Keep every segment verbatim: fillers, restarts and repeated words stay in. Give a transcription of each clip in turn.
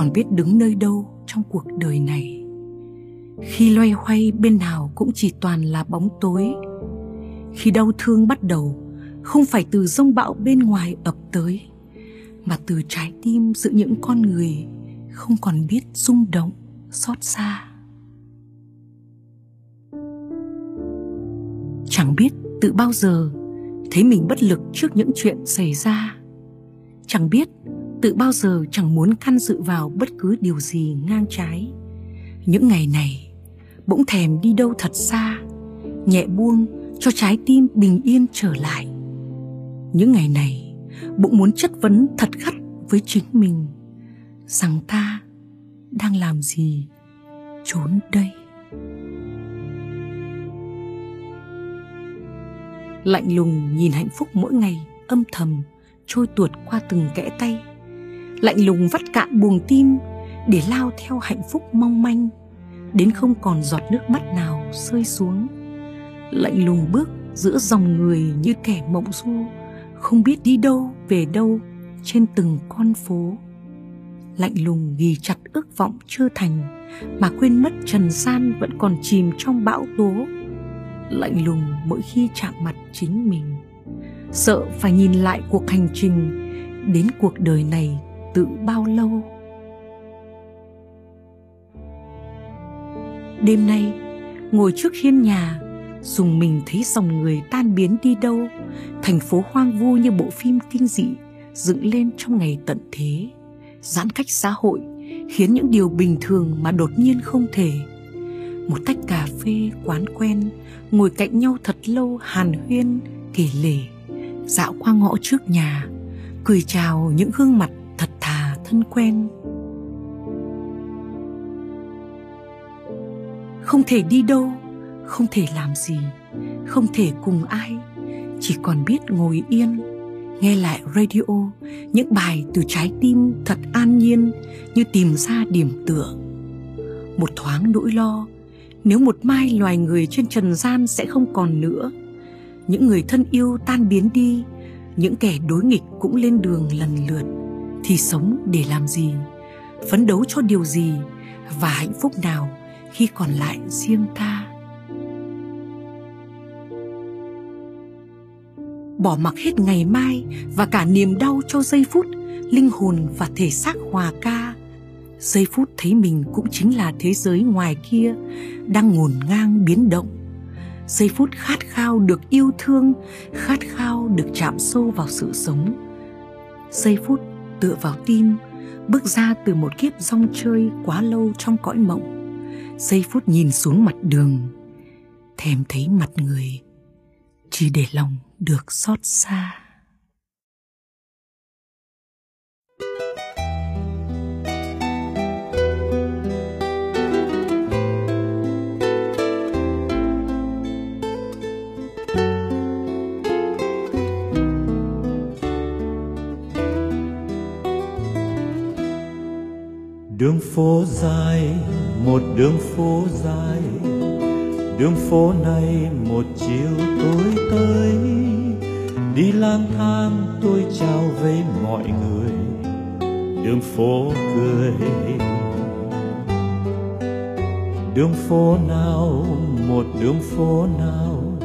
còn biết đứng nơi đâu trong cuộc đời này. Khi loay hoay bên nào cũng chỉ toàn là bóng tối. Khi đau thương bắt đầu, không phải từ giông bão bên ngoài ập tới, mà từ trái tim giữa những con người không còn biết rung động, xót xa. Chẳng biết từ bao giờ thấy mình bất lực trước những chuyện xảy ra. Chẳng biết từ bao giờ chẳng muốn can dự vào bất cứ điều gì ngang trái. Những ngày này bỗng thèm đi đâu thật xa, nhẹ buông cho trái tim bình yên trở lại. Những ngày này bỗng muốn chất vấn thật gắt với chính mình rằng ta đang làm gì trốn đây. Lạnh lùng nhìn hạnh phúc mỗi ngày âm thầm trôi tuột qua từng kẽ tay. Lạnh lùng vắt cạn buồng tim để lao theo hạnh phúc mong manh đến không còn giọt nước mắt nào rơi xuống. Lạnh lùng bước giữa dòng người như kẻ mộng du, không biết đi đâu về đâu trên từng con phố. Lạnh lùng ghi chặt ước vọng chưa thành mà quên mất trần gian vẫn còn chìm trong bão tố. Lạnh lùng mỗi khi chạm mặt chính mình, sợ phải nhìn lại cuộc hành trình đến cuộc đời này tự bao lâu. Đêm nay ngồi trước hiên nhà, dùng mình thấy dòng người tan biến đi đâu. Thành phố hoang vu như bộ phim kinh dị dựng lên trong ngày tận thế. Giãn cách xã hội khiến những điều bình thường mà đột nhiên không thể. Một tách cà phê quán quen, ngồi cạnh nhau thật lâu hàn huyên kể lể. Dạo qua ngõ trước nhà, cười chào những gương mặt thật thà thân quen. Không thể đi đâu, không thể làm gì, không thể cùng ai, chỉ còn biết ngồi yên, nghe lại radio, những bài từ trái tim thật an nhiên như tìm ra điểm tựa. Một thoáng nỗi lo, nếu một mai loài người trên trần gian sẽ không còn nữa. Những người thân yêu tan biến đi, những kẻ đối nghịch cũng lên đường lần lượt. Thì sống để làm gì, phấn đấu cho điều gì, và hạnh phúc nào khi còn lại riêng ta? Bỏ mặc hết ngày mai và cả niềm đau cho giây phút, linh hồn và thể xác hòa ca. Giây phút thấy mình cũng chính là thế giới ngoài kia đang ngổn ngang biến động. Giây phút khát khao được yêu thương, khát khao được chạm sâu vào sự sống. Giây phút tựa vào tim, bước ra từ một kiếp rong chơi quá lâu trong cõi mộng. Giây phút nhìn xuống mặt đường, thèm thấy mặt người, chỉ để lòng được xót xa. Đường phố dài, một đường phố dài, đường phố này một chiều tối tới. Đi lang thang tôi chào với mọi người, đường phố cười. Đường phố nào, một đường phố nào,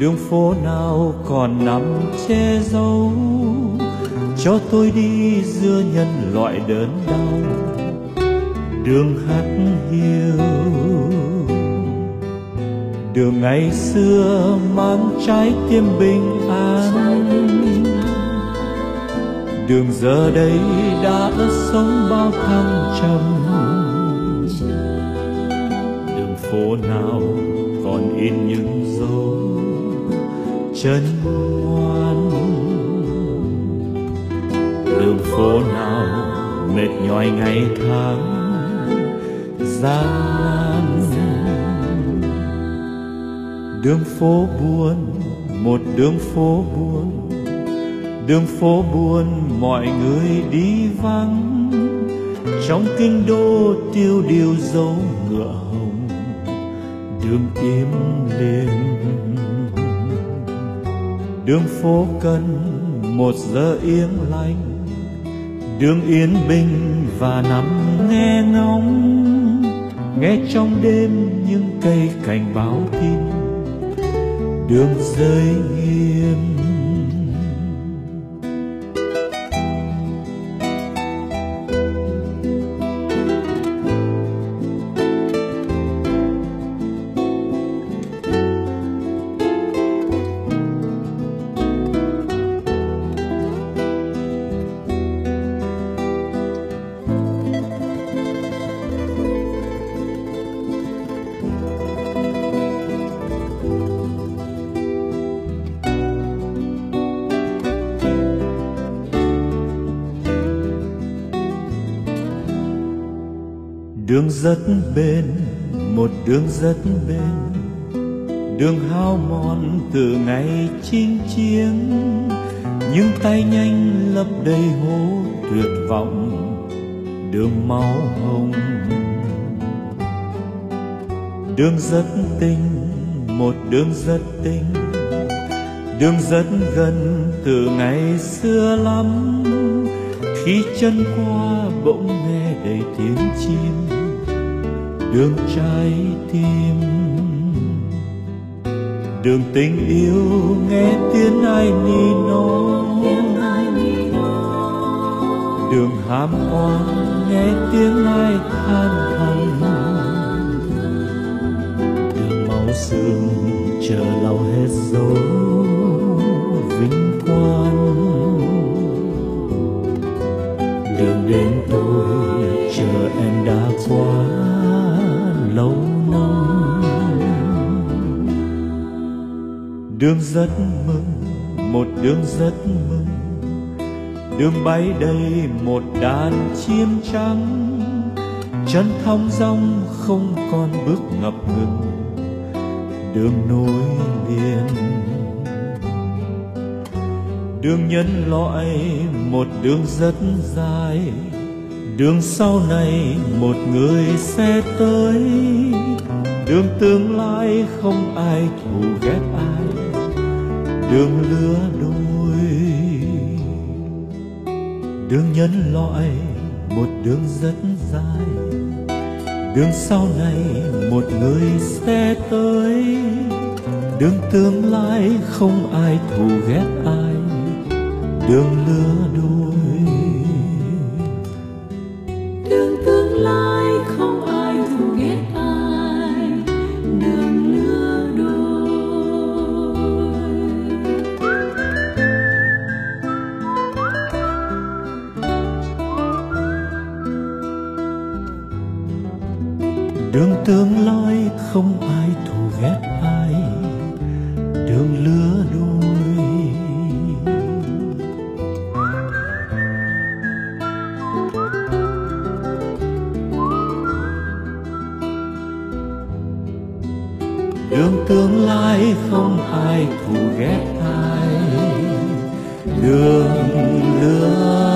đường phố nào còn nằm che giấu. Cho tôi đi giữa nhân loại đớn đau, đường hát hiu. Đường ngày xưa mang trái tim bình an, đường giờ đây đã sống bao thăng trầm. Đường phố nào còn in những dấu chân ngoan, đường phố nào mệt nhòi ngày tháng gian nan. Đường phố buồn, một đường phố buồn, đường phố buồn mọi người đi vắng. Trong kinh đô tiêu điều dấu ngựa hồng, đường im lìm. Đường phố cần một giờ yên lành, đường yên bình và nằm nghe ngóng, nghe trong đêm những cây cảnh báo tin đường rơi nghiêm. Đường rất bên, một đường rất bên, đường hao mòn từ ngày chinh chiến. Những tay nhanh lấp đầy hố tuyệt vọng, đường máu hồng. Đường rất tinh, một đường rất tinh, đường rất gần từ ngày xưa lắm. Khi chân qua bỗng nghe đầy tiếng chim đường trái tim. Đường tình yêu nghe tiếng ai ni nó, đường hám oan nghe tiếng ai than thầm. Đường máu sương chờ lau hết dấu vinh quang, đường đến tôi chờ em đã qua lâu năm. Đường rất mừng, một đường rất mừng, đường bay đầy một đàn chim trắng. Chân thong dong không còn bước ngập ngừng đường nối liền. Đường nhân loại, một đường rất dài, đường sau này một người sẽ tới. Đường tương lai không ai thù ghét ai, đường lứa đôi. Đường nhân loại, một đường rất dài, đường sau này một người sẽ tới. Đường tương lai không ai thù ghét ai, đường lứa đôi. Đường tương lai không ai thù ghét ai, đường lứa đôi. Đường tương lai không ai thù ghét ai, đường lứa đôi. Đường tương lai không ai thù ghét ai, đường lứa.